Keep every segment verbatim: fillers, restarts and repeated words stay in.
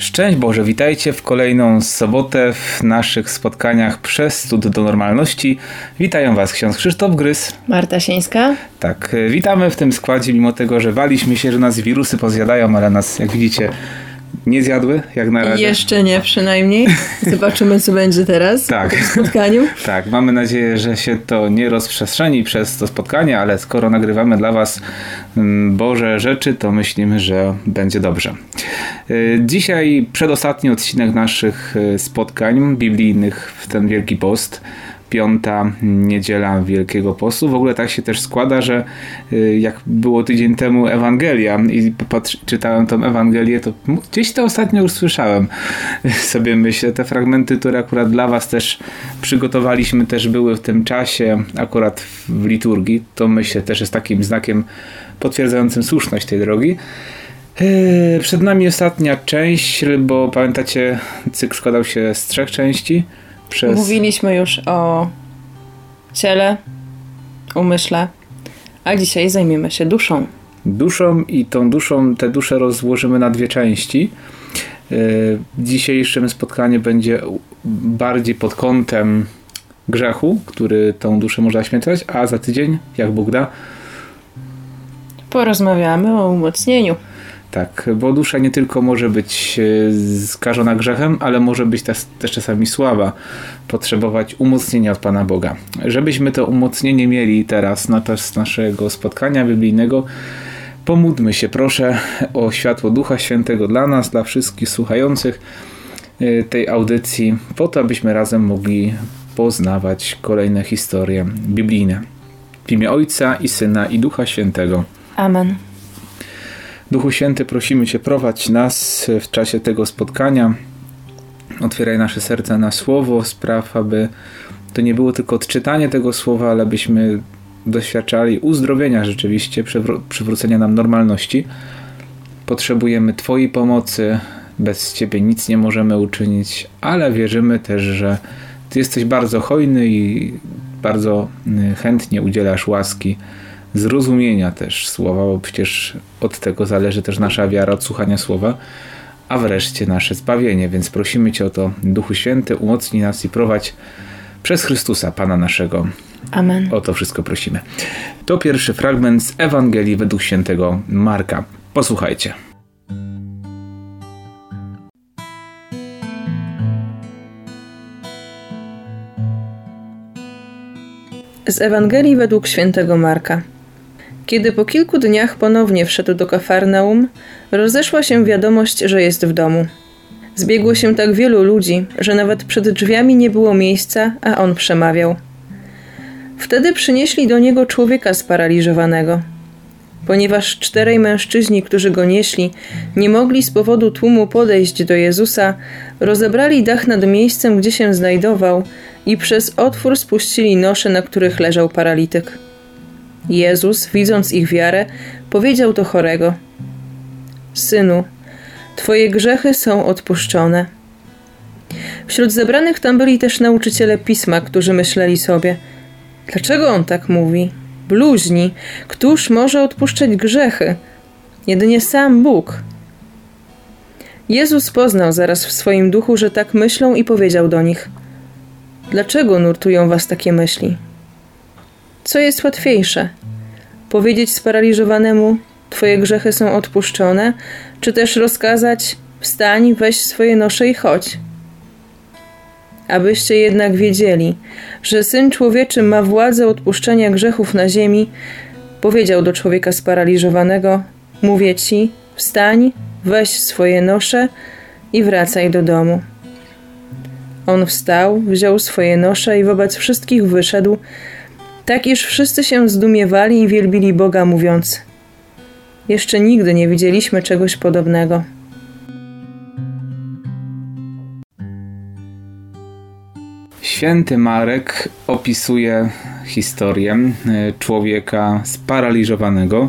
Szczęść Boże, witajcie w kolejną sobotę w naszych spotkaniach przez cud do normalności. Witają Was ksiądz Krzysztof Gryz. Marta Sieńska. Tak, witamy w tym składzie, mimo tego, że baliśmy się, że nas wirusy pozjadają, ale nas, jak widzicie, nie zjadły, jak na razie. Jeszcze nie, przynajmniej. Zobaczymy, co będzie teraz tak. w spotkaniu. Tak, mamy nadzieję, że się to nie rozprzestrzeni przez to spotkanie, ale skoro nagrywamy dla Was Boże rzeczy, to myślimy, że będzie dobrze. Dzisiaj przedostatni odcinek naszych spotkań biblijnych w ten Wielki Post. Piąta niedziela Wielkiego Postu. W ogóle tak się też składa, że jak było tydzień temu Ewangelia i patrzy, czytałem tą Ewangelię, to gdzieś to ostatnio już słyszałem. Sobie myślę, te fragmenty, które akurat dla Was też przygotowaliśmy, też były w tym czasie, akurat w liturgii. To myślę też jest takim znakiem potwierdzającym słuszność tej drogi. Przed nami ostatnia część, bo pamiętacie, cykl składał się z trzech części. Przez... Mówiliśmy już o ciele, umyśle, a dzisiaj zajmiemy się duszą. Duszą i tą duszą, tę duszę rozłożymy na dwie części. Yy, dzisiejszym spotkanie będzie bardziej pod kątem grzechu, który tą duszę może zaśmiercać, a za tydzień, jak Bóg da, porozmawiamy o umocnieniu. Tak, bo dusza nie tylko może być skażona grzechem, ale może być też, też czasami słaba, potrzebować umocnienia od Pana Boga. Żebyśmy to umocnienie mieli teraz na czas naszego spotkania biblijnego, pomódlmy się proszę o światło Ducha Świętego dla nas, dla wszystkich słuchających tej audycji, po to, abyśmy razem mogli poznawać kolejne historie biblijne. W imię Ojca i Syna i Ducha Świętego. Amen. Duchu Święty, prosimy Cię, prowadź nas w czasie tego spotkania. Otwieraj nasze serca na Słowo, spraw, aby to nie było tylko odczytanie tego Słowa, ale byśmy doświadczali uzdrowienia rzeczywiście, przywró- przywrócenia nam normalności. Potrzebujemy Twojej pomocy, bez Ciebie nic nie możemy uczynić, ale wierzymy też, że Ty jesteś bardzo hojny i bardzo chętnie udzielasz łaski, zrozumienia też słowa, bo przecież od tego zależy też nasza wiara, od słuchania słowa, a wreszcie nasze zbawienie. Więc prosimy Cię o to, Duchu Święty, umocnij nas i prowadź przez Chrystusa, Pana naszego. Amen. O to wszystko prosimy. To pierwszy fragment z Ewangelii według świętego Marka. Posłuchajcie. Z Ewangelii według świętego Marka. Kiedy po kilku dniach ponownie wszedł do Kafarnaum, rozeszła się wiadomość, że jest w domu. Zbiegło się tak wielu ludzi, że nawet przed drzwiami nie było miejsca, a on przemawiał. Wtedy przynieśli do niego człowieka sparaliżowanego. Ponieważ czterej mężczyźni, którzy go nieśli, nie mogli z powodu tłumu podejść do Jezusa, rozebrali dach nad miejscem, gdzie się znajdował i przez otwór spuścili nosze, na których leżał paralityk. Jezus, widząc ich wiarę, powiedział do chorego: Synu, Twoje grzechy są odpuszczone. Wśród zebranych tam byli też nauczyciele Pisma, którzy myśleli sobie: Dlaczego on tak mówi? Bluźni, któż może odpuszczać grzechy? Jedynie sam Bóg. Jezus poznał zaraz w swoim duchu, że tak myślą i powiedział do nich: Dlaczego nurtują was takie myśli? Co jest łatwiejsze? Powiedzieć sparaliżowanemu: Twoje grzechy są odpuszczone, czy też rozkazać: Wstań, weź swoje nosze i chodź. Abyście jednak wiedzieli, że Syn Człowieczy ma władzę odpuszczenia grzechów na ziemi, powiedział do człowieka sparaliżowanego: Mówię ci, wstań, weź swoje nosze i wracaj do domu. On wstał, wziął swoje nosze i wobec wszystkich wyszedł, tak iż wszyscy się zdumiewali i wielbili Boga, mówiąc: Jeszcze nigdy nie widzieliśmy czegoś podobnego. Święty Marek opisuje historię człowieka sparaliżowanego.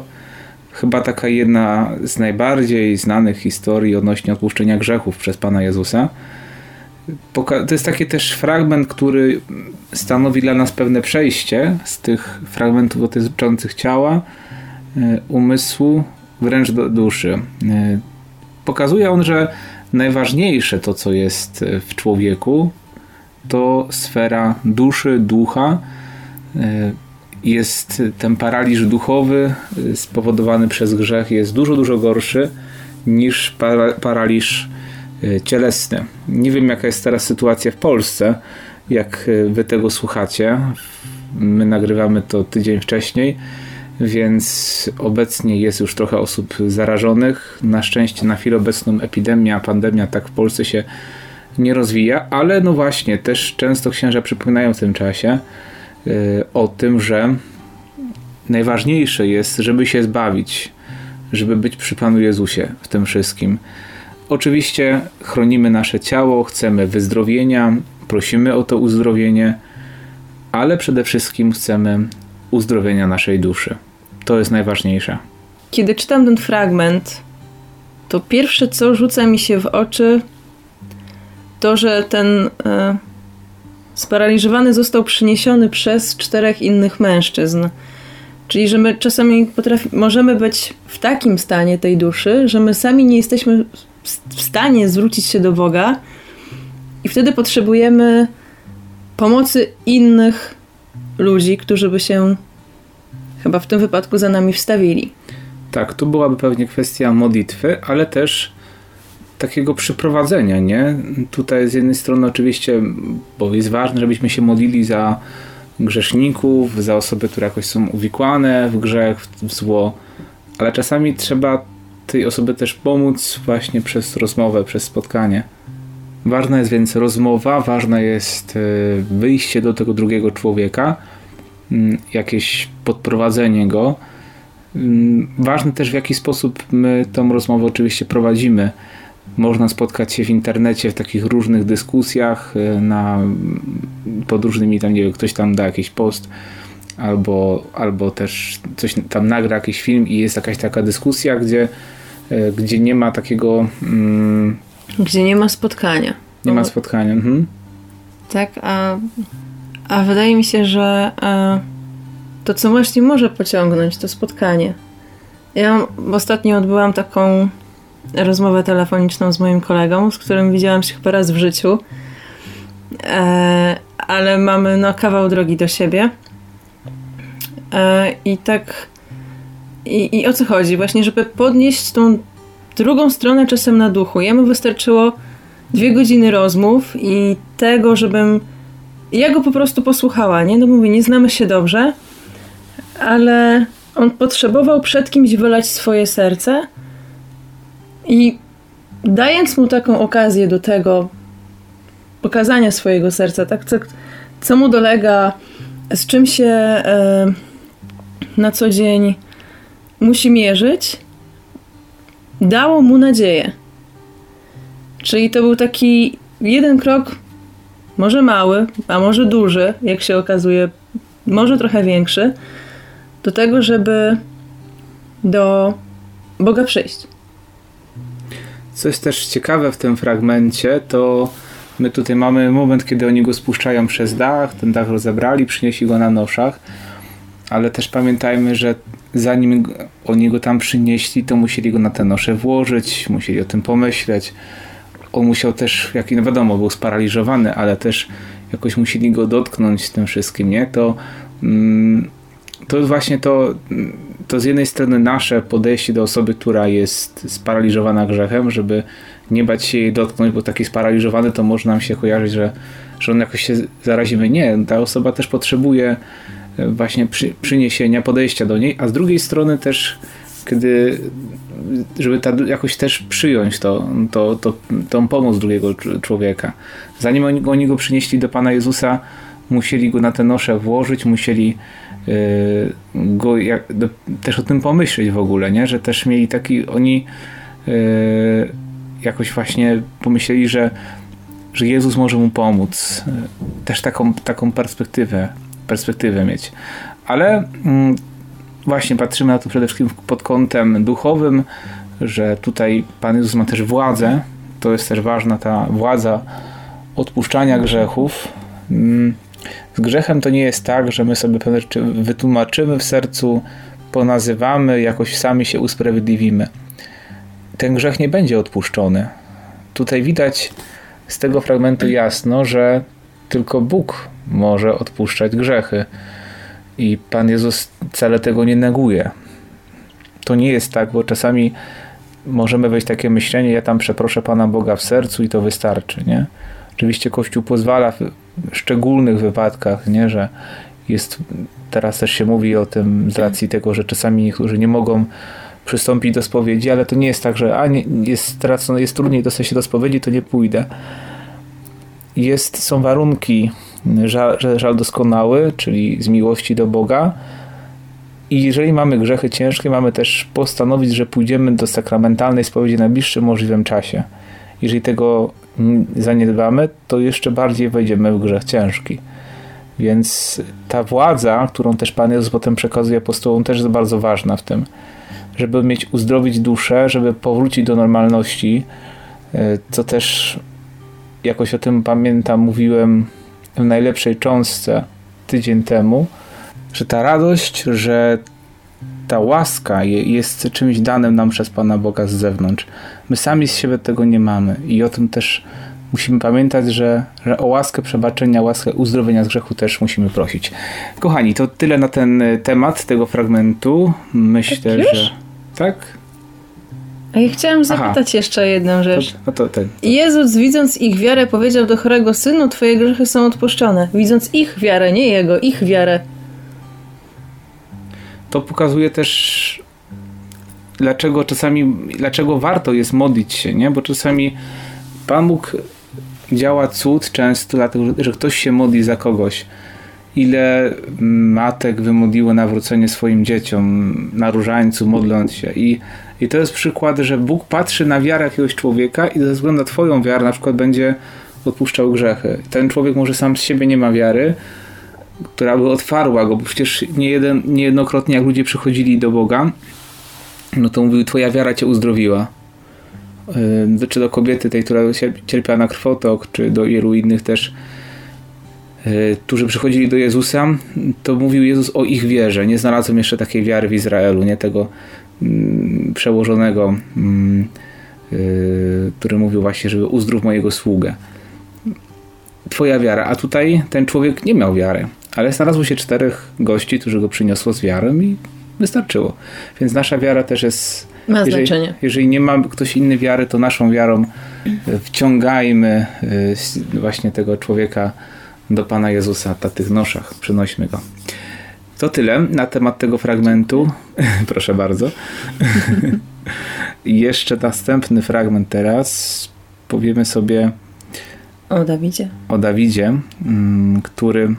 Chyba taka jedna z najbardziej znanych historii odnośnie odpuszczenia grzechów przez Pana Jezusa. To jest taki też fragment, który stanowi dla nas pewne przejście z tych fragmentów dotyczących ciała, umysłu, wręcz do duszy. Pokazuje on, że najważniejsze to, co jest w człowieku, to sfera duszy, ducha. Jest ten paraliż duchowy spowodowany przez grzech jest dużo, dużo gorszy niż para, paraliż cielesny. Nie wiem, jaka jest teraz sytuacja w Polsce, jak wy tego słuchacie. My nagrywamy to tydzień wcześniej, więc obecnie jest już trochę osób zarażonych. Na szczęście na chwilę obecną epidemia, pandemia tak w Polsce się nie rozwija, ale no właśnie, też często księża przypominają w tym czasie o tym, że najważniejsze jest, żeby się zbawić, żeby być przy Panu Jezusie w tym wszystkim. Oczywiście chronimy nasze ciało, chcemy wyzdrowienia, prosimy o to uzdrowienie, ale przede wszystkim chcemy uzdrowienia naszej duszy. To jest najważniejsze. Kiedy czytam ten fragment, to pierwsze, co rzuca mi się w oczy, to, że ten e, sparaliżowany został przyniesiony przez czterech innych mężczyzn. Czyli, że my czasami potrafi, możemy być w takim stanie tej duszy, że my sami nie jesteśmy w stanie zwrócić się do Boga i wtedy potrzebujemy pomocy innych ludzi, którzy by się chyba w tym wypadku za nami wstawili. Tak, tu byłaby pewnie kwestia modlitwy, ale też takiego przyprowadzenia, nie? Tutaj z jednej strony oczywiście, bo jest ważne, żebyśmy się modlili za grzeszników, za osoby, które jakoś są uwikłane w grzech, w zło, ale czasami trzeba tej osoby też pomóc właśnie przez rozmowę, przez spotkanie. Ważna jest więc rozmowa, ważne jest wyjście do tego drugiego człowieka, jakieś podprowadzenie go. Ważne też, w jaki sposób my tą rozmowę oczywiście prowadzimy. Można spotkać się w internecie w takich różnych dyskusjach na, pod różnymi tam, nie wiem, ktoś tam da jakiś post albo, albo też coś tam nagra jakiś film i jest jakaś taka dyskusja, gdzie, gdzie nie ma takiego... Mm, gdzie nie ma spotkania. Nie ma spotkania. Mhm. Tak, a, a wydaje mi się, że a, to, co właśnie może pociągnąć, to spotkanie. Ja ostatnio odbyłam taką rozmowę telefoniczną z moim kolegą, z którym widziałam się chyba raz w życiu, e, ale mamy no, kawał drogi do siebie. E, I tak... I, I o co chodzi? Właśnie, żeby podnieść tą drugą stronę czasem na duchu. Jemu wystarczyło dwie godziny rozmów i tego, żebym... Ja go po prostu posłuchała, nie? No mówię, nie znamy się dobrze, ale on potrzebował przed kimś wylać swoje serce i dając mu taką okazję do tego pokazania swojego serca, tak? Co, co mu dolega, z czym się e, na co dzień musi mierzyć, dało mu nadzieję. Czyli to był taki jeden krok, może mały, a może duży, jak się okazuje, może trochę większy, do tego, żeby do Boga przyjść. Co jest też ciekawe w tym fragmencie, to my tutaj mamy moment, kiedy oni go spuszczają przez dach, ten dach rozebrali, przynieśli go na noszach, ale też pamiętajmy, że zanim oni go tam przynieśli, to musieli go na te nosze włożyć, musieli o tym pomyśleć. On musiał też, jak i wiadomo, był sparaliżowany, ale też jakoś musieli go dotknąć z tym wszystkim, nie? To, to jest właśnie to, to z jednej strony nasze podejście do osoby, która jest sparaliżowana grzechem, żeby nie bać się jej dotknąć, bo taki sparaliżowany to może nam się kojarzyć, że, że on jakoś się zarazimy. Nie, ta osoba też potrzebuje właśnie przy, przyniesienia, podejścia do niej, a z drugiej strony też, kiedy, żeby ta, jakoś też przyjąć to, to, to, tą pomoc drugiego człowieka. Zanim oni, oni go przynieśli do Pana Jezusa, musieli go na te nosze włożyć, musieli yy, go jak, do, też o tym pomyśleć w ogóle, nie? Że też mieli taki, oni yy, jakoś właśnie pomyśleli, że, że Jezus może mu pomóc. Też taką, taką perspektywę perspektywę mieć. Ale mm, właśnie patrzymy na to przede wszystkim pod kątem duchowym, że tutaj Pan Jezus ma też władzę. To jest też ważna ta władza odpuszczania grzechów. Z grzechem to nie jest tak, że my sobie pewne rzeczy wytłumaczymy w sercu, ponazywamy, jakoś sami się usprawiedliwimy. Ten grzech nie będzie odpuszczony. tutaj widać z tego fragmentu jasno, że tylko Bóg może odpuszczać grzechy i Pan Jezus wcale tego nie neguje. To nie jest tak, bo czasami możemy wejść w takie myślenie, ja tam przeproszę Pana Boga w sercu i to wystarczy, nie? Oczywiście Kościół pozwala w szczególnych wypadkach, nie, że jest, teraz też się mówi o tym z racji tego, że czasami niektórzy nie mogą przystąpić do spowiedzi, ale to nie jest tak, że a nie, jest stracone, jest trudniej dostać się do spowiedzi, to nie pójdę. Jest, są warunki, żal, żal doskonały, czyli z miłości do Boga. I jeżeli mamy grzechy ciężkie, mamy też postanowić, że pójdziemy do sakramentalnej spowiedzi w najbliższym możliwym czasie. Jeżeli tego zaniedbamy, to jeszcze bardziej wejdziemy w grzech ciężki. Więc ta władza, którą też Pan Jezus potem przekazuje apostołom, też jest bardzo ważna w tym, żeby mieć uzdrowić duszę, żeby powrócić do normalności, co też jakoś o tym pamiętam, mówiłem w najlepszej cząstce tydzień temu, że ta radość, że ta łaska jest czymś danym nam przez Pana Boga z zewnątrz. My sami z siebie tego nie mamy i o tym też musimy pamiętać, że, że o łaskę przebaczenia, łaskę uzdrowienia z grzechu też musimy prosić. Kochani, to tyle na ten temat tego fragmentu. Myślę, tak że... Tak? A ja chciałam zapytać Aha. jeszcze jedną rzecz. To, no to ten, to. Jezus, widząc ich wiarę, powiedział do chorego synu, twoje grzechy są odpuszczone. Widząc ich wiarę, nie jego, ich wiarę. To pokazuje też, dlaczego czasami, dlaczego warto jest modlić się, nie? Bo czasami Pan Bóg działa cud często, dlatego że ktoś się modli za kogoś. Ile matek wymodliło nawrócenie swoim dzieciom na różańcu, modląc się. I, i to jest przykład, że Bóg patrzy na wiarę jakiegoś człowieka i ze względu na twoją wiarę na przykład będzie odpuszczał grzechy. Ten człowiek może sam z siebie nie ma wiary, która by otwarła go, bo przecież nie jeden, niejednokrotnie jak ludzie przychodzili do Boga, no to mówił, twoja wiara cię uzdrowiła. Yy, czy do kobiety tej, która cierpiała na krwotok, czy do wielu innych też, yy, którzy przychodzili do Jezusa, to mówił Jezus o ich wierze. Nie znalazłem jeszcze takiej wiary w Izraelu, nie tego yy, przełożonego, yy, który mówił właśnie, żeby uzdrów mojego sługę. Twoja wiara, a tutaj ten człowiek nie miał wiary, ale znalazło się czterech gości, którzy go przyniosło z wiarą i wystarczyło. Więc nasza wiara też jest... Ma jeżeli, znaczenie. Jeżeli nie ma ktoś inny wiary, to naszą wiarą wciągajmy właśnie tego człowieka do Pana Jezusa na tych noszach. Przynośmy go. To tyle na temat tego fragmentu. Proszę bardzo. Jeszcze następny fragment teraz. Powiemy sobie o Dawidzie. O Dawidzie, który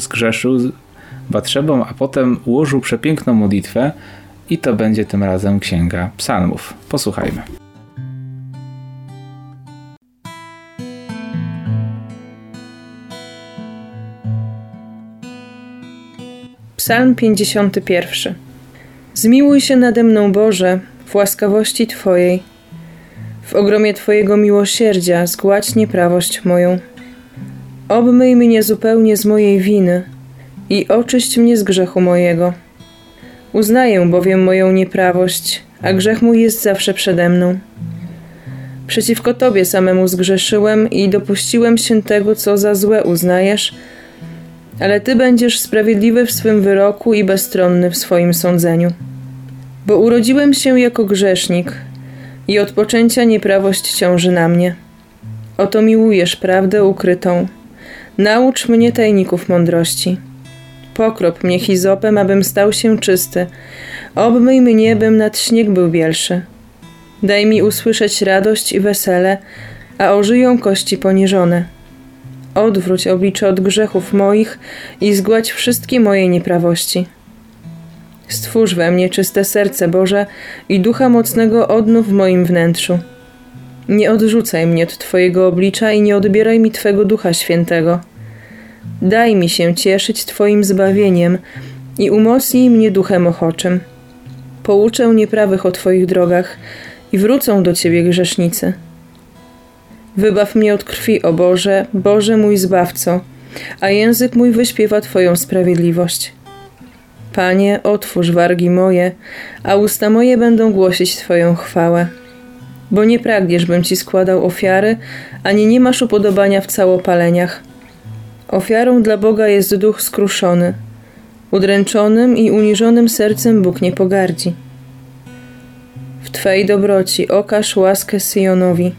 zgrzeszył z Batszebą, a potem ułożył przepiękną modlitwę i to będzie tym razem Księga Psalmów. Posłuchajmy. Psalm pięćdziesiąty pierwszy. Zmiłuj się nade mną, Boże, w łaskawości Twojej. W ogromie Twojego miłosierdzia zgładź nieprawość moją. Obmyj mnie zupełnie z mojej winy i oczyść mnie z grzechu mojego. Uznaję bowiem moją nieprawość, a grzech mój jest zawsze przede mną. Przeciwko Tobie samemu zgrzeszyłem i dopuściłem się tego, co za złe uznajesz, ale Ty będziesz sprawiedliwy w swym wyroku i bezstronny w swoim sądzeniu. Bo urodziłem się jako grzesznik i od poczęcia nieprawość ciąży na mnie. Oto miłujesz prawdę ukrytą. Naucz mnie tajników mądrości. Pokrop mnie hizopem, abym stał się czysty. Obmyj mnie, bym nad śnieg był bielszy. Daj mi usłyszeć radość i wesele, a ożyją kości poniżone. Odwróć oblicze od grzechów moich i zgładź wszystkie moje nieprawości. Stwórz we mnie czyste serce, Boże, i ducha mocnego odnów w moim wnętrzu. Nie odrzucaj mnie od Twojego oblicza i nie odbieraj mi Twego Ducha Świętego. Daj mi się cieszyć Twoim zbawieniem i umocnij mnie duchem ochoczym. Pouczę nieprawych o Twoich drogach i wrócą do Ciebie grzesznicy. Wybaw mnie od krwi, o Boże, Boże mój Zbawco, a język mój wyśpiewa Twoją sprawiedliwość. Panie, otwórz wargi moje, a usta moje będą głosić Twoją chwałę. bo nie pragniesz, bym Ci składał ofiary, ani nie masz upodobania w całopaleniach. Ofiarą dla Boga jest duch skruszony. Udręczonym i uniżonym sercem Bóg nie pogardzi. W Twej dobroci okaż łaskę Syjonowi,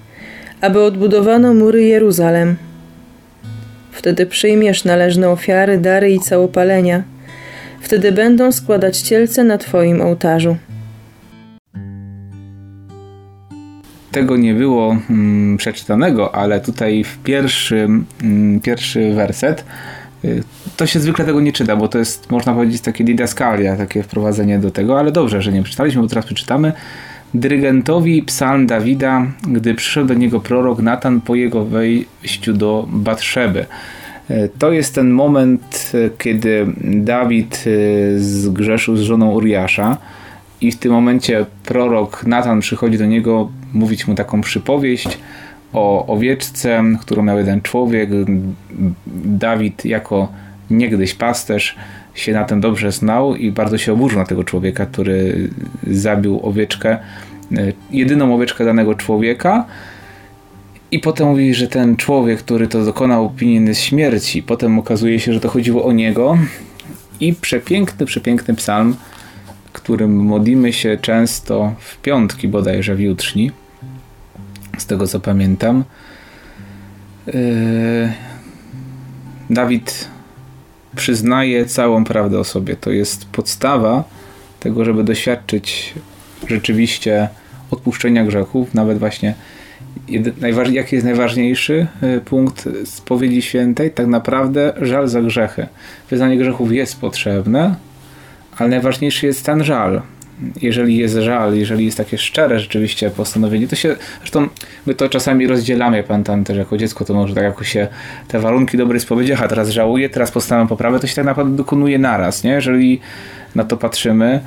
aby odbudowano mury Jeruzalem. Wtedy przyjmiesz należne ofiary, dary i całopalenia. Wtedy będą składać cielce na Twoim ołtarzu. Tego nie było mm, przeczytanego, ale tutaj w pierwszym, mm, pierwszy werset y, to się zwykle tego nie czyta, bo to jest, można powiedzieć, takie didaskalia, takie wprowadzenie do tego, ale dobrze, że nie przeczytaliśmy, bo teraz przeczytamy. Dyrygentowi psalm Dawida, gdy przyszedł do niego prorok Natan po jego wejściu do Batszeby. To jest ten moment, kiedy Dawid zgrzeszył z żoną Uriasza i w tym momencie prorok Natan przychodzi do niego mówić mu taką przypowieść o owieczce, którą miał jeden człowiek. Dawid jako niegdyś pasterz się na tym dobrze znał i bardzo się oburzył na tego człowieka, który zabił owieczkę, jedyną owieczkę danego człowieka. I potem mówi, że ten człowiek, który to dokonał, winien jest śmierci. Potem okazuje się, że to chodziło o niego. I przepiękny, przepiękny psalm, którym modlimy się często w piątki bodajże, w jutrzni, z tego co pamiętam. Yy... Dawid przyznaje całą prawdę o sobie. To jest podstawa tego, żeby doświadczyć rzeczywiście odpuszczenia grzechów. Nawet właśnie jaki jest najważniejszy punkt spowiedzi świętej? Tak naprawdę żal za grzechy. Wyznanie grzechów jest potrzebne, ale najważniejszy jest ten żal. Jeżeli jest żal, jeżeli jest takie szczere rzeczywiście postanowienie, to się, zresztą my to czasami rozdzielamy, pamiętam też jako dziecko, to może tak jakoś się te warunki dobrej spowiedzi, aha, teraz żałuję, teraz postawiam poprawę, to się tak naprawdę dokonuje naraz, nie? Jeżeli na to patrzymy,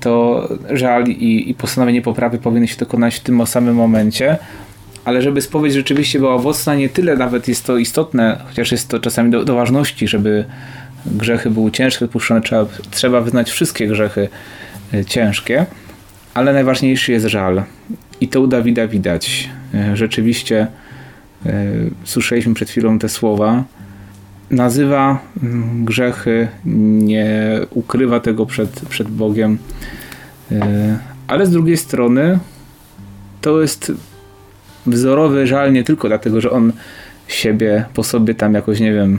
to żal i, i postanowienie poprawy powinny się dokonać w tym samym momencie, ale żeby spowiedź rzeczywiście była owocna, nie tyle nawet jest to istotne, chociaż jest to czasami do, do ważności, żeby grzechy były ciężkie, odpuszczone, trzeba, trzeba wyznać wszystkie grzechy ciężkie, ale najważniejszy jest żal. I to u Dawida widać. Rzeczywiście yy, słyszeliśmy przed chwilą te słowa. Nazywa grzechy, nie ukrywa tego przed, przed Bogiem. Yy, ale z drugiej strony to jest wzorowy żal nie tylko dlatego, że on siebie po sobie tam jakoś, nie wiem,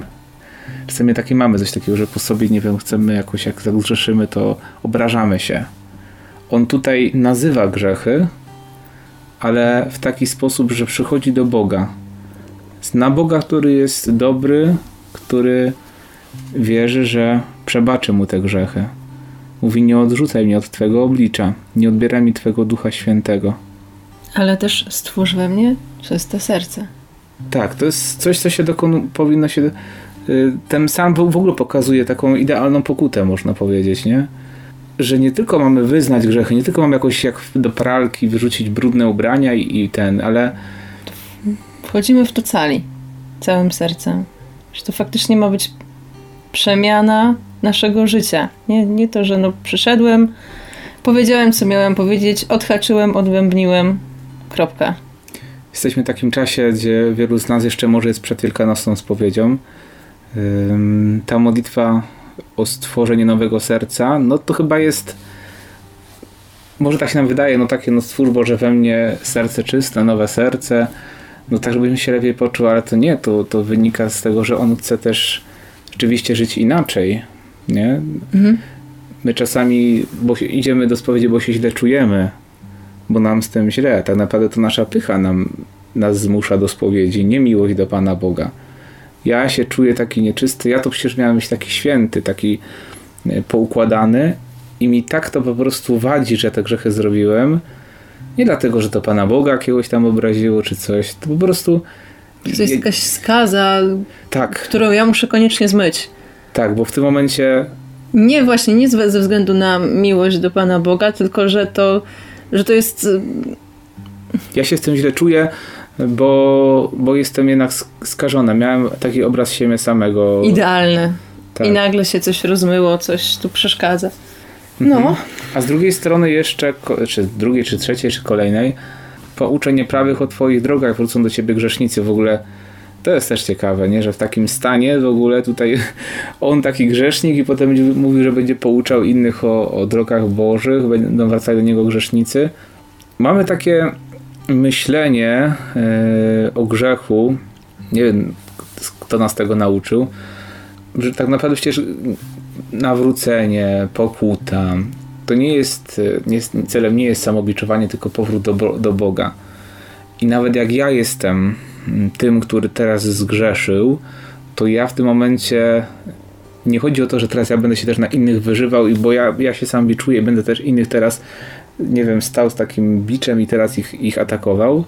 czasami takie mamy coś takiego, że po sobie, nie wiem, chcemy jakoś, jak zagrzeszymy, to obrażamy się. On tutaj nazywa grzechy, ale w taki sposób, że przychodzi do Boga. Na Boga, który jest dobry, który wierzy, że przebaczy mu te grzechy. Mówi, nie odrzucaj mnie od Twego oblicza, nie odbieraj mi Twego Ducha Świętego. Ale też stwórz we mnie czyste serce. Tak, to jest coś, co się dokonu- powinno się... Ten sam w ogóle pokazuje taką idealną pokutę, można powiedzieć, nie? Że nie tylko mamy wyznać grzechy, nie tylko mamy jakoś jak do pralki wyrzucić brudne ubrania i, i ten, ale... Wchodzimy w to cali, całym sercem. Że to faktycznie ma być przemiana naszego życia. Nie, nie to, że no przyszedłem, powiedziałem, co miałem powiedzieć, odhaczyłem, odbębniłem, kropka. Jesteśmy w takim czasie, gdzie wielu z nas jeszcze może jest przed wielkanocną spowiedzią. Ta modlitwa o stworzenie nowego serca, no to chyba jest, może tak się nam wydaje, no takie, no stwórz Boże we mnie serce czyste, nowe serce, no tak, żebyśmy się lepiej poczuł, ale to nie, to, to wynika z tego, że on chce też rzeczywiście żyć inaczej, nie? Mhm. My czasami bo idziemy do spowiedzi, bo się źle czujemy, bo nam z tym źle, tak naprawdę to nasza pycha nam, nas zmusza do spowiedzi, nie miłość do Pana Boga. Ja się czuję taki nieczysty, ja to przecież miałem być taki święty, taki poukładany i mi tak to po prostu wadzi, że te grzechy zrobiłem. Nie dlatego, że to Pana Boga jakiegoś tam obraziło czy coś, to po prostu... To jest jakaś skaza, tak, którą ja muszę koniecznie zmyć. Tak, bo w tym momencie... Nie właśnie, nie ze względu na miłość do Pana Boga, tylko że to, że to jest... Ja się z tym źle czuję, Bo, bo jestem jednak skażona. Miałem taki obraz siebie samego. Idealny. Tak. I nagle się coś rozmyło, coś tu przeszkadza. No. Mhm. A z drugiej strony jeszcze, czy drugiej, czy trzeciej, czy kolejnej, Pouczę nieprawych o Twoich drogach, wrócą do Ciebie grzesznicy. W ogóle to jest też ciekawe, nie? Że w takim stanie w ogóle tutaj on taki grzesznik i potem będzie mówił, że będzie pouczał innych o, o drogach Bożych, będą wracali do niego grzesznicy. Mamy takie myślenie yy, o grzechu, nie wiem kto nas tego nauczył, że tak naprawdę przecież nawrócenie, pokuta, to nie jest, nie jest celem nie jest samoobiczowanie, tylko powrót do, do Boga. I nawet jak ja jestem tym, który teraz zgrzeszył, to ja w tym momencie nie chodzi o to, że teraz ja będę się też na innych wyżywał, i bo ja, ja się sam biczuję, będę też innych teraz, nie wiem, stał z takim biczem i teraz ich, ich atakował,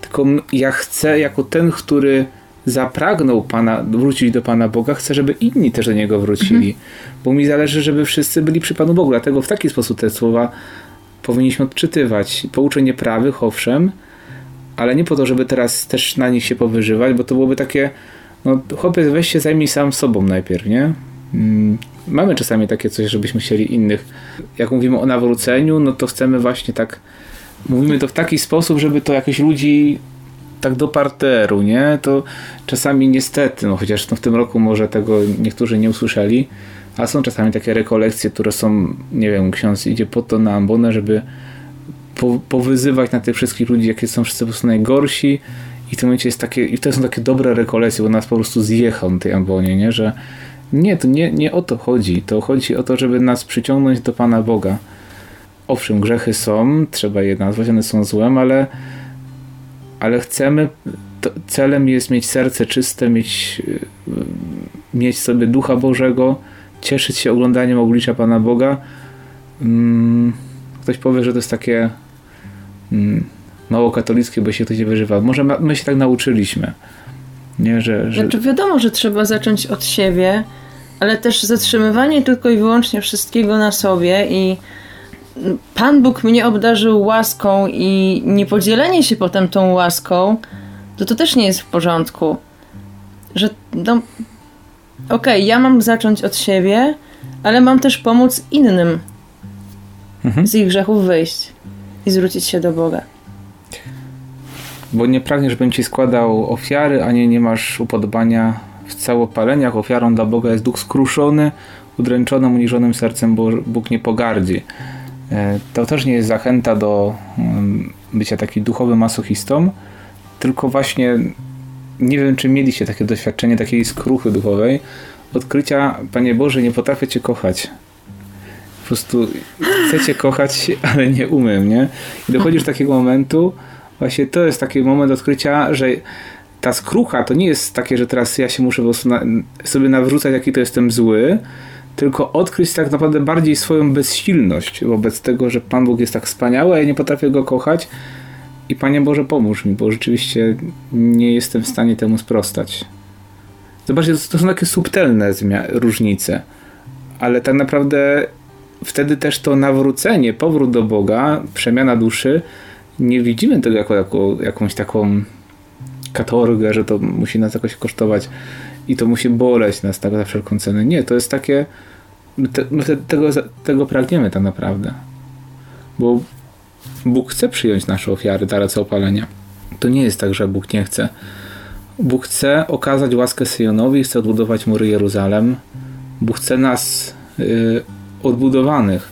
tylko ja chcę, jako ten, który zapragnął Pana, wrócić do Pana Boga, chcę, żeby inni też do Niego wrócili, mhm. bo mi zależy, żeby wszyscy byli przy Panu Bogu, dlatego w taki sposób te słowa powinniśmy odczytywać. Pouczę nieprawych, owszem, ale nie po to, żeby teraz też na nich się powyżywać, bo to byłoby takie, no chłopiec, weź się zajmij sam sobą najpierw, nie? Mamy czasami takie coś, żebyśmy chcieli innych. Jak mówimy o nawróceniu, no to chcemy właśnie tak, mówimy to w taki sposób, żeby to jakichś ludzi tak do parteru, nie? To czasami niestety, no chociaż no w tym roku może tego niektórzy nie usłyszeli, a są czasami takie rekolekcje, które są, nie wiem, ksiądz idzie po to na ambonę, żeby po, powyzywać na tych wszystkich ludzi, jakie są wszyscy po prostu najgorsi, i w tym momencie jest takie, i to są takie dobre rekolekcje, bo nas po prostu zjechał na tej ambonie, nie? Że nie, to nie, nie o to chodzi. To chodzi o to, żeby nas przyciągnąć do Pana Boga. Owszem, grzechy są, trzeba je nazwać, one są złem, ale ale chcemy, to celem jest mieć serce czyste, mieć, mieć sobie Ducha Bożego, cieszyć się oglądaniem oblicza Pana Boga. Ktoś powie, że to jest takie mało katolickie, bo się ktoś nie wyżywa. Może my się tak nauczyliśmy. Nie, że, że... Znaczy wiadomo, że trzeba zacząć od siebie, ale też zatrzymywanie tylko i wyłącznie wszystkiego na sobie i Pan Bóg mnie obdarzył łaską i nie podzielenie się potem tą łaską, to to też nie jest w porządku. Że no, okej, okay, ja mam zacząć od siebie, ale mam też pomóc innym mhm. z ich grzechów wyjść i zwrócić się do Boga. Bo nie pragniesz, bym Ci składał ofiary, ani nie masz upodobania w całopaleniach. Ofiarą dla Boga jest duch skruszony, udręczonym, uniżonym sercem, bo Bóg nie pogardzi. To też nie jest zachęta do bycia takim duchowym masochistą, tylko właśnie nie wiem, czy mieliście takie doświadczenie takiej skruchy duchowej, odkrycia: Panie Boże, nie potrafię Cię kochać. Po prostu chcę Cię kochać, ale nie umiem, nie? I dochodzisz do takiego momentu, właśnie to jest taki moment odkrycia, że ta skrucha to nie jest takie, że teraz ja się muszę po prostu na, sobie nawrzucać, jaki to jestem zły, tylko odkryć tak naprawdę bardziej swoją bezsilność wobec tego, że Pan Bóg jest tak wspaniały, a ja nie potrafię Go kochać, i Panie Boże, pomóż mi, bo rzeczywiście nie jestem w stanie temu sprostać. Zobaczcie, to są takie subtelne zmia- różnice, ale tak naprawdę wtedy też to nawrócenie, powrót do Boga, przemiana duszy, nie widzimy tego jako, jako jakąś taką katorgę, że to musi nas jakoś kosztować i to musi boleć nas tak za wszelką cenę. Nie, to jest takie, my, te, my te, tego, tego pragniemy tak naprawdę, bo Bóg chce przyjąć nasze ofiary, dary całopalenia. To nie jest tak, że Bóg nie chce. Bóg chce okazać łaskę Syjonowi, chce odbudować mury Jeruzalem. Bóg chce nas yy, odbudowanych.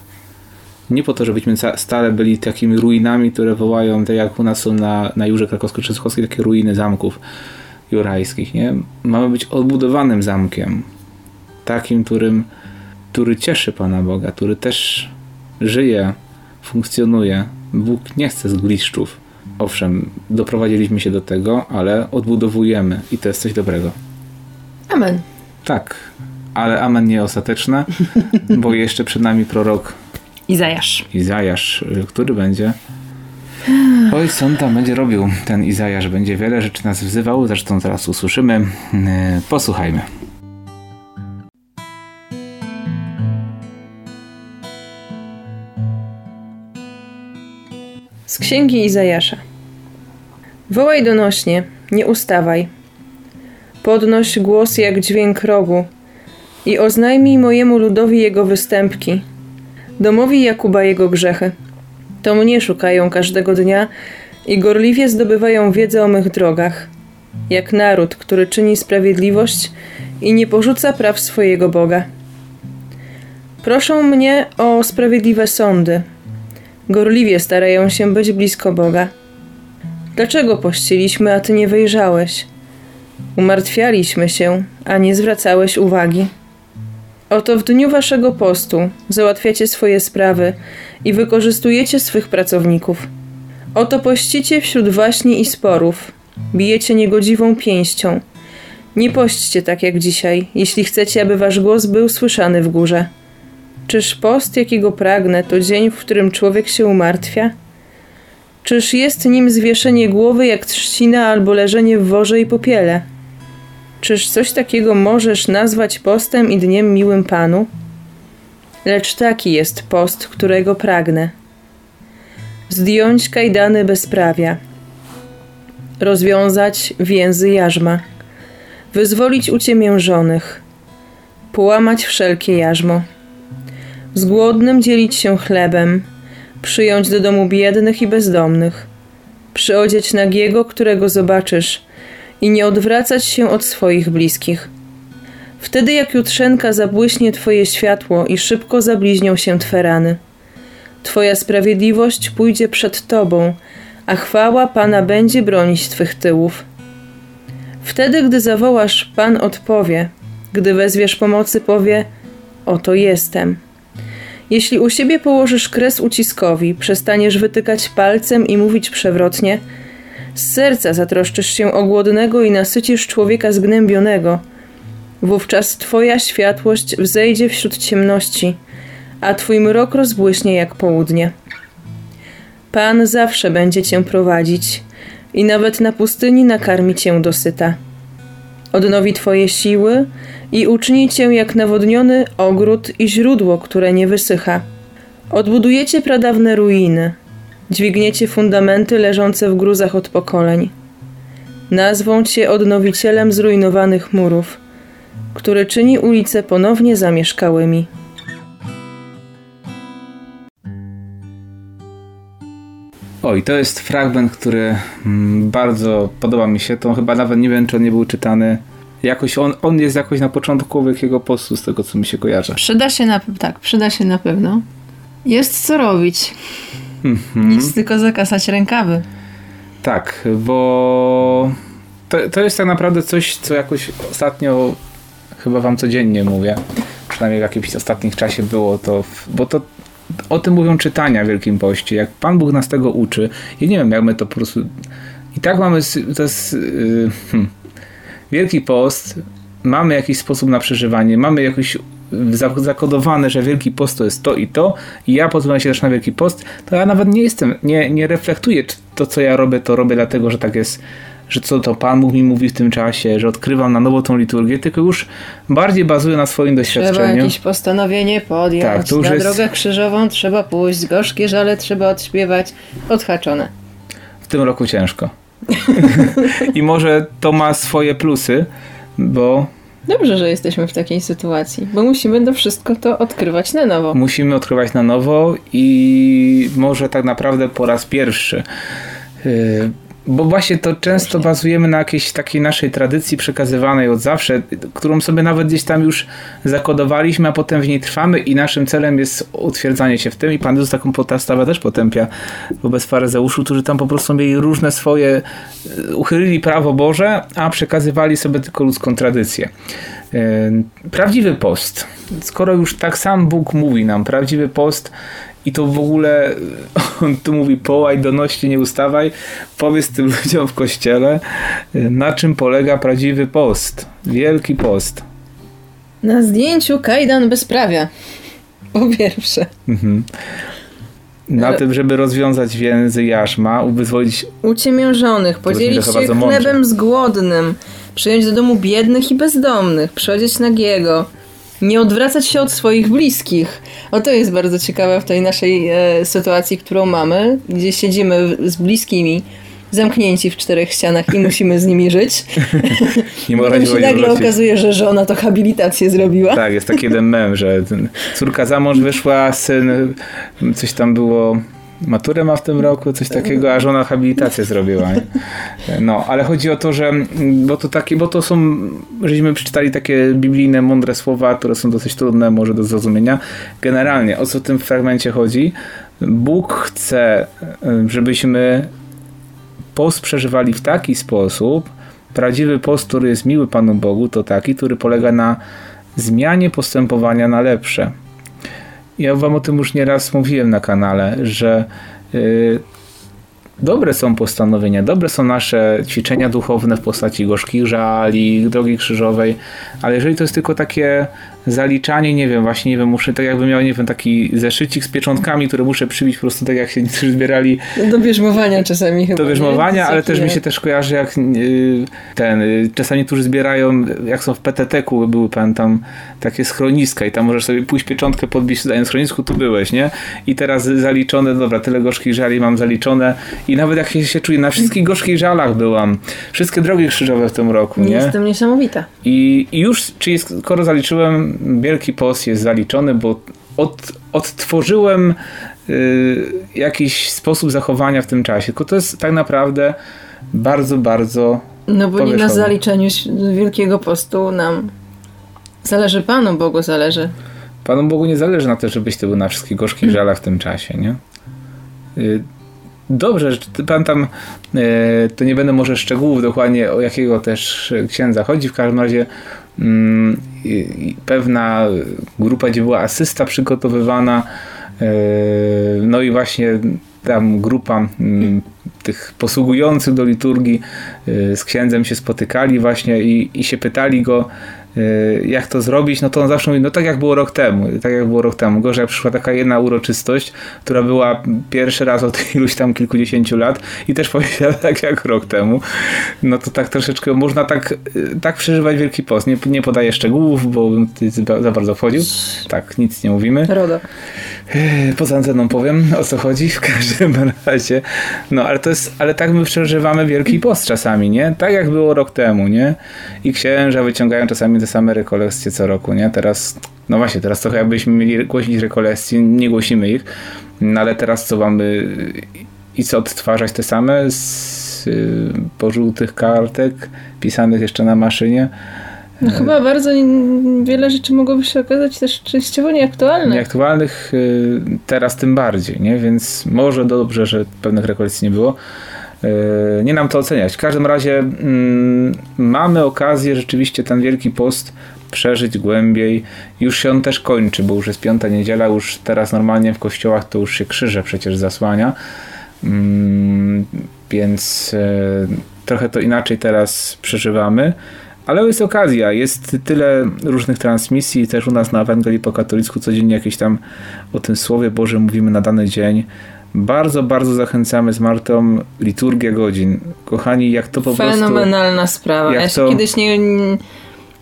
Nie po to, żebyśmy stale byli takimi ruinami, które wołają, tak jak u nas są na, na Jurze Krakowsko-Częstochowskiej, takie ruiny zamków jurajskich, nie? Mamy być odbudowanym zamkiem. Takim, którym, który cieszy Pana Boga, który też żyje, funkcjonuje. Bóg nie chce zgliszczów. Owszem, doprowadziliśmy się do tego, ale odbudowujemy i to jest coś dobrego. Amen. Tak, ale amen nie ostateczne, bo jeszcze przed nami prorok Izajasz. Izajasz, który będzie... Oj, co on tam będzie robił? Ten Izajasz będzie wiele rzeczy nas wzywał, zresztą zaraz usłyszymy. Posłuchajmy. Z księgi Izajasza. Wołaj donośnie, nie ustawaj. Podnoś głos jak dźwięk rogu i oznajmij mojemu ludowi jego występki, domowi Jakuba jego grzechy. To mnie szukają każdego dnia i gorliwie zdobywają wiedzę o mych drogach, jak naród, który czyni sprawiedliwość i nie porzuca praw swojego Boga. Proszą mnie o sprawiedliwe sądy. Gorliwie starają się być blisko Boga. Dlaczego pościliśmy, a Ty nie wyjrzałeś? Umartwialiśmy się, a nie zwracałeś uwagi. Oto w dniu waszego postu załatwiacie swoje sprawy i wykorzystujecie swych pracowników. Oto pościcie wśród waśni i sporów, bijecie niegodziwą pięścią. Nie pośćcie tak jak dzisiaj, jeśli chcecie, aby wasz głos był słyszany w górze. Czyż post, jakiego pragnę, to dzień, w którym człowiek się umartwia? Czyż jest nim zwieszenie głowy jak trzcina albo leżenie w worze i popiele? Czyż coś takiego możesz nazwać postem i dniem miłym Panu? Lecz taki jest post, którego pragnę. Zdjąć kajdany bezprawia, rozwiązać więzy jarzma, wyzwolić uciemiężonych, połamać wszelkie jarzmo, z głodnym dzielić się chlebem, przyjąć do domu biednych i bezdomnych, przyodzieć nagiego, którego zobaczysz, i nie odwracać się od swoich bliskich. Wtedy jak jutrzenka zabłyśnie Twoje światło i szybko zabliźnią się Twe rany. Twoja sprawiedliwość pójdzie przed Tobą, a chwała Pana będzie bronić Twych tyłów. Wtedy, gdy zawołasz, Pan odpowie, gdy wezwiesz pomocy, powie: oto jestem. Jeśli u siebie położysz kres uciskowi, przestaniesz wytykać palcem i mówić przewrotnie, z serca zatroszczysz się o głodnego i nasycisz człowieka zgnębionego. Wówczas Twoja światłość wzejdzie wśród ciemności, a Twój mrok rozbłyśnie jak południe. Pan zawsze będzie Cię prowadzić i nawet na pustyni nakarmi Cię dosyta. Odnowi Twoje siły i uczyni Cię jak nawodniony ogród i źródło, które nie wysycha. Odbudujecie pradawne ruiny. Dźwigniecie fundamenty leżące w gruzach od pokoleń. Nazwą Cię odnowicielem zrujnowanych murów, który czyni ulice ponownie zamieszkałymi. Oj, to jest fragment, który bardzo podoba mi się. To chyba nawet nie wiem, czy on nie był czytany. Jakoś on, on jest jakoś na początku wielkiego postu, z tego co mi się kojarzy. Przyda się na, tak, przyda się na pewno. Jest co robić. Mm-hmm. Nic, tylko zakasać rękawy. Tak, bo to, to jest tak naprawdę coś, co jakoś ostatnio chyba wam codziennie mówię, przynajmniej w jakimś ostatnim czasie było to, bo to o tym mówią czytania w Wielkim Poście, jak Pan Bóg nas tego uczy. Ja nie wiem, jak my to po prostu i tak mamy, to jest yy, hmm. Wielki Post, mamy jakiś sposób na przeżywanie, mamy jakiś zakodowane, że Wielki Post to jest to i to i ja pozwolę się też na Wielki Post, to ja nawet nie jestem, nie, nie reflektuję, czy to co ja robię, to robię dlatego, że tak jest, że co to Pan Bóg mi mówi w tym czasie, że odkrywam na nowo tą liturgię, tylko już bardziej bazuję na swoim doświadczeniu. Trzeba jakieś postanowienie podjąć, tak, to już na jest... drogę krzyżową trzeba pójść, gorzkie żale trzeba odśpiewać, odhaczone. W tym roku ciężko. I może to ma swoje plusy, bo dobrze, że jesteśmy w takiej sytuacji, bo musimy to wszystko to odkrywać na nowo. Musimy odkrywać na nowo i może tak naprawdę po raz pierwszy. Yy, bo właśnie to często właśnie. Bazujemy na jakiejś takiej naszej tradycji przekazywanej od zawsze, którą sobie nawet gdzieś tam już zakodowaliśmy, a potem w niej trwamy i naszym celem jest utwierdzanie się w tym i Pan Jezus taką postawę też potępia wobec faryzeuszu, którzy tam po prostu mieli różne swoje, uchylili prawo Boże, a przekazywali sobie tylko ludzką tradycję. Prawdziwy post. Skoro już tak sam Bóg mówi nam, prawdziwy post, i to w ogóle, on tu mówi: połaj, donośnie, nie ustawaj, powiedz tym ludziom w kościele, na czym polega prawdziwy post, wielki post. Na zdjęciu kajdan bezprawia, po pierwsze. Mhm. Na Ale... tym, żeby rozwiązać więzy jarzma, wyzwolić uciemiężonych, podzielić się chlebem z głodnym, przyjąć do domu biednych i bezdomnych, przyodzieć nagiego. Nie odwracać się od swoich bliskich. O, to jest bardzo ciekawe w tej naszej e, sytuacji, którą mamy, gdzie siedzimy z bliskimi, zamknięci w czterech ścianach i musimy z nimi żyć. Nie można się nagle wrócić. Okazuje, że żona to habilitację zrobiła. Tak, jest taki jeden mem, że ten, córka za mąż wyszła, syn, coś tam było, maturę ma w tym roku, coś takiego, a żona habilitację zrobiła. Nie? No, ale chodzi o to, że bo to takie, bo to są, żeśmy przeczytali takie biblijne, mądre słowa, które są dosyć trudne może do zrozumienia. Generalnie, o co w tym fragmencie chodzi? Bóg chce, żebyśmy post przeżywali w taki sposób, prawdziwy post, który jest miły Panu Bogu, to taki, który polega na zmianie postępowania na lepsze. Ja wam o tym już nieraz mówiłem na kanale, że yy, dobre są postanowienia, dobre są nasze ćwiczenia duchowne w postaci gorzkich żali, drogi krzyżowej, ale jeżeli to jest tylko takie zaliczanie, nie wiem, właśnie, nie wiem, muszę, tak jakbym miał, nie wiem, taki zeszycik z pieczątkami, które muszę przybić po prostu tak, jak się zbierali. Do bierzmowania czasami chyba. Do bierzmowania, ale też mi się też kojarzy, jak yy, ten, yy, czasami niektórzy zbierają, jak są w P T T ku, były, pamiętam, takie schroniska i tam możesz sobie pójść pieczątkę podbić, na schronisku tu byłeś, nie? I teraz zaliczone, dobra, tyle gorzkich żali mam zaliczone i nawet jak się, się czuję, na wszystkich gorzkich żalach byłam. Wszystkie drogi krzyżowe w tym roku, nie? Jestem niesamowita. I, i już, czyli skoro zaliczyłem Wielki Post, jest zaliczony, bo od, odtworzyłem yy, jakiś sposób zachowania w tym czasie. Tylko to jest tak naprawdę bardzo, bardzo no bo powierzchowne. Nie na zaliczeniu Wielkiego Postu nam zależy, Panu Bogu zależy. Panu Bogu nie zależy na to, żebyś ty był na wszystkich gorzkich żalach w tym czasie, nie? Yy, dobrze, pamiętam, yy, to nie będę może szczegółów dokładnie, o jakiego też księdza chodzi, w każdym razie I pewna grupa, gdzie była asysta przygotowywana, no i właśnie tam grupa tych posługujących do liturgii z księdzem się spotykali właśnie i, i się pytali go, jak to zrobić, no to on zawsze mówi, no tak jak było rok temu, tak jak było rok temu. Gorzej, jak przyszła taka jedna uroczystość, która była pierwszy raz od iluś tam kilkudziesięciu lat i też powiedziała tak jak rok temu. No to tak troszeczkę można tak, tak przeżywać Wielki Post. Nie, nie podaję szczegółów, bo bym za bardzo wchodził. Tak, nic nie mówimy. Rodo. Poza anteną powiem, o co chodzi w każdym razie. No, ale to jest, ale tak my przeżywamy Wielki Post czasami, nie? Tak jak było rok temu, nie? I księża wyciągają czasami te same rekolekcje co roku, nie? Teraz, no właśnie, teraz trochę jakbyśmy mieli głosić rekolekcje, nie głosimy ich, no ale teraz co mamy i co odtwarzać te same z y, pożółtych kartek pisanych jeszcze na maszynie? No chyba bardzo wiele rzeczy mogłoby się okazać też częściowo nieaktualnych. Nieaktualnych y, teraz tym bardziej, nie? Więc może dobrze, że pewnych rekolekcji nie było. Nie nam to oceniać. W każdym razie mm, mamy okazję rzeczywiście ten Wielki Post przeżyć głębiej. Już się on też kończy, bo już jest piąta niedziela, już teraz normalnie w kościołach to już się krzyże przecież zasłania. Mm, więc y, trochę to inaczej teraz przeżywamy. Ale jest okazja, jest tyle różnych transmisji, też u nas na Ewangelii po katolicku codziennie jakieś tam o tym Słowie Bożym mówimy na dany dzień. Bardzo, bardzo zachęcamy z Martą liturgię godzin. Kochani, jak to po Fenomenalna prostu... Fenomenalna sprawa. Ja to... kiedyś nie,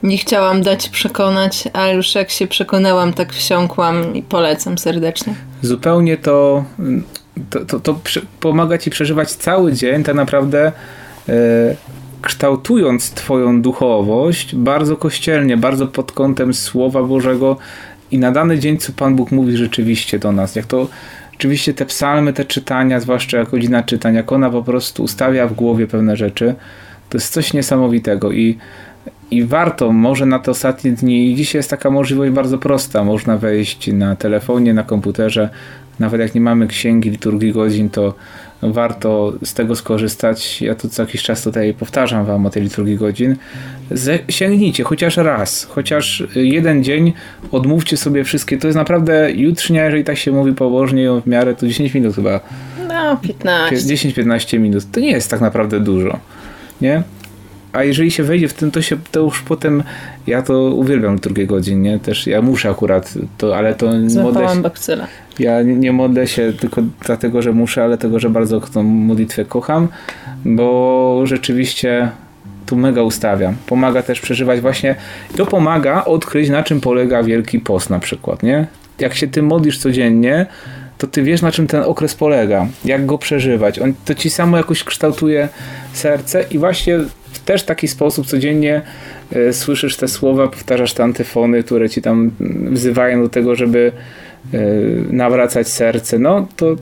nie chciałam dać przekonać, ale już jak się przekonałam, tak wsiąkłam i polecam serdecznie. Zupełnie to, to, to, to przy, pomaga ci przeżywać cały dzień, tak naprawdę yy, kształtując twoją duchowość bardzo kościelnie, bardzo pod kątem Słowa Bożego i na dany dzień, co Pan Bóg mówi rzeczywiście do nas. Jak to... Oczywiście te psalmy, te czytania, zwłaszcza jak godzina czytań, jak ona po prostu ustawia w głowie pewne rzeczy, to jest coś niesamowitego i, i warto może na te ostatnie dni, i dzisiaj jest taka możliwość bardzo prosta, można wejść na telefonie, na komputerze, nawet jak nie mamy księgi liturgii godzin, to warto z tego skorzystać. Ja tu co jakiś czas tutaj powtarzam wam o tej liturgii godzin. Sięgnijcie chociaż raz, chociaż jeden dzień, odmówcie sobie wszystkie. To jest naprawdę jutrznia, jeżeli tak się mówi położnie ją w miarę, to dziesięć minut chyba. No, piętnaście. dziesięć do piętnastu minut. To nie jest tak naprawdę dużo, nie? A jeżeli się wejdzie w tym, to się to już potem, ja to uwielbiam liturgię godzin, nie? Też ja muszę akurat, to, ale to złapałam bakcyla. Ja nie modlę się tylko dlatego, że muszę, ale tego, że bardzo tą modlitwę kocham, bo rzeczywiście tu mega ustawiam. Pomaga też przeżywać właśnie, to pomaga odkryć, na czym polega Wielki Post na przykład, nie? Jak się ty modlisz codziennie, to ty wiesz, na czym ten okres polega, jak go przeżywać. On, to ci samo jakoś kształtuje serce i właśnie w też taki sposób codziennie y, słyszysz te słowa, powtarzasz te antyfony, które ci tam wzywają do tego, żeby y, nawracać serce. No to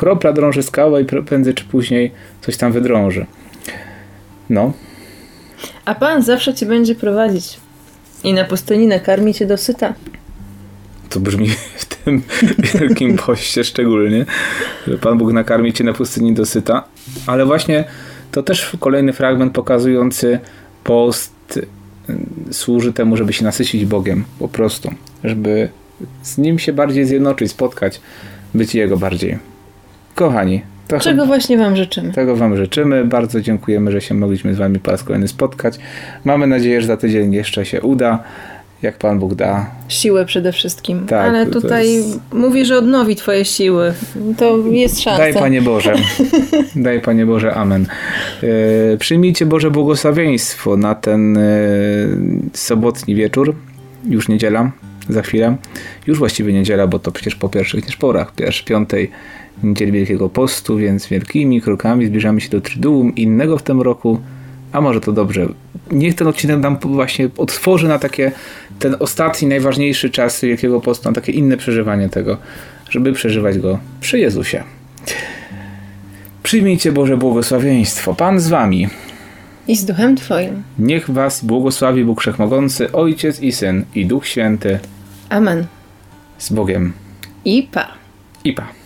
kropla drąży skałę i prędzej czy później coś tam wydrąży. No. A Pan zawsze Cię będzie prowadzić i na pustyni nakarmi Cię dosyta. To brzmi w tym wielkim poście szczególnie, że Pan Bóg nakarmi Cię na pustyni dosyta. Ale właśnie to też kolejny fragment pokazujący post służy temu, żeby się nasycić Bogiem po prostu, żeby z Nim się bardziej zjednoczyć, spotkać, być Jego bardziej. Kochani, to czego właśnie Wam życzymy. Tego Wam życzymy. Bardzo dziękujemy, że się mogliśmy z Wami po raz kolejny spotkać. Mamy nadzieję, że za tydzień jeszcze się uda. Jak Pan Bóg da. Siłę przede wszystkim. Tak, ale tutaj jest... mówi, że odnowi Twoje siły. To jest szansa. Daj Panie Boże. Daj Panie Boże. Amen. Yy, przyjmijcie Boże błogosławieństwo na ten yy, sobotni wieczór. Już niedziela. Za chwilę. Już właściwie niedziela, bo to przecież po pierwszych niż porach. Pierwszej, piątej niedzieli Wielkiego Postu, więc wielkimi krokami zbliżamy się do Triduum. Innego w tym roku. A może to dobrze. Niech ten odcinek nam właśnie otworzy na takie ten ostatni, najważniejszy czas Wielkiego Postu, na takie inne przeżywanie tego, żeby przeżywać go przy Jezusie. Przyjmijcie Boże błogosławieństwo. Pan z wami. I z duchem Twoim. Niech was błogosławi Bóg Wszechmogący, Ojciec i Syn i Duch Święty. Amen. Z Bogiem. I pa. I pa.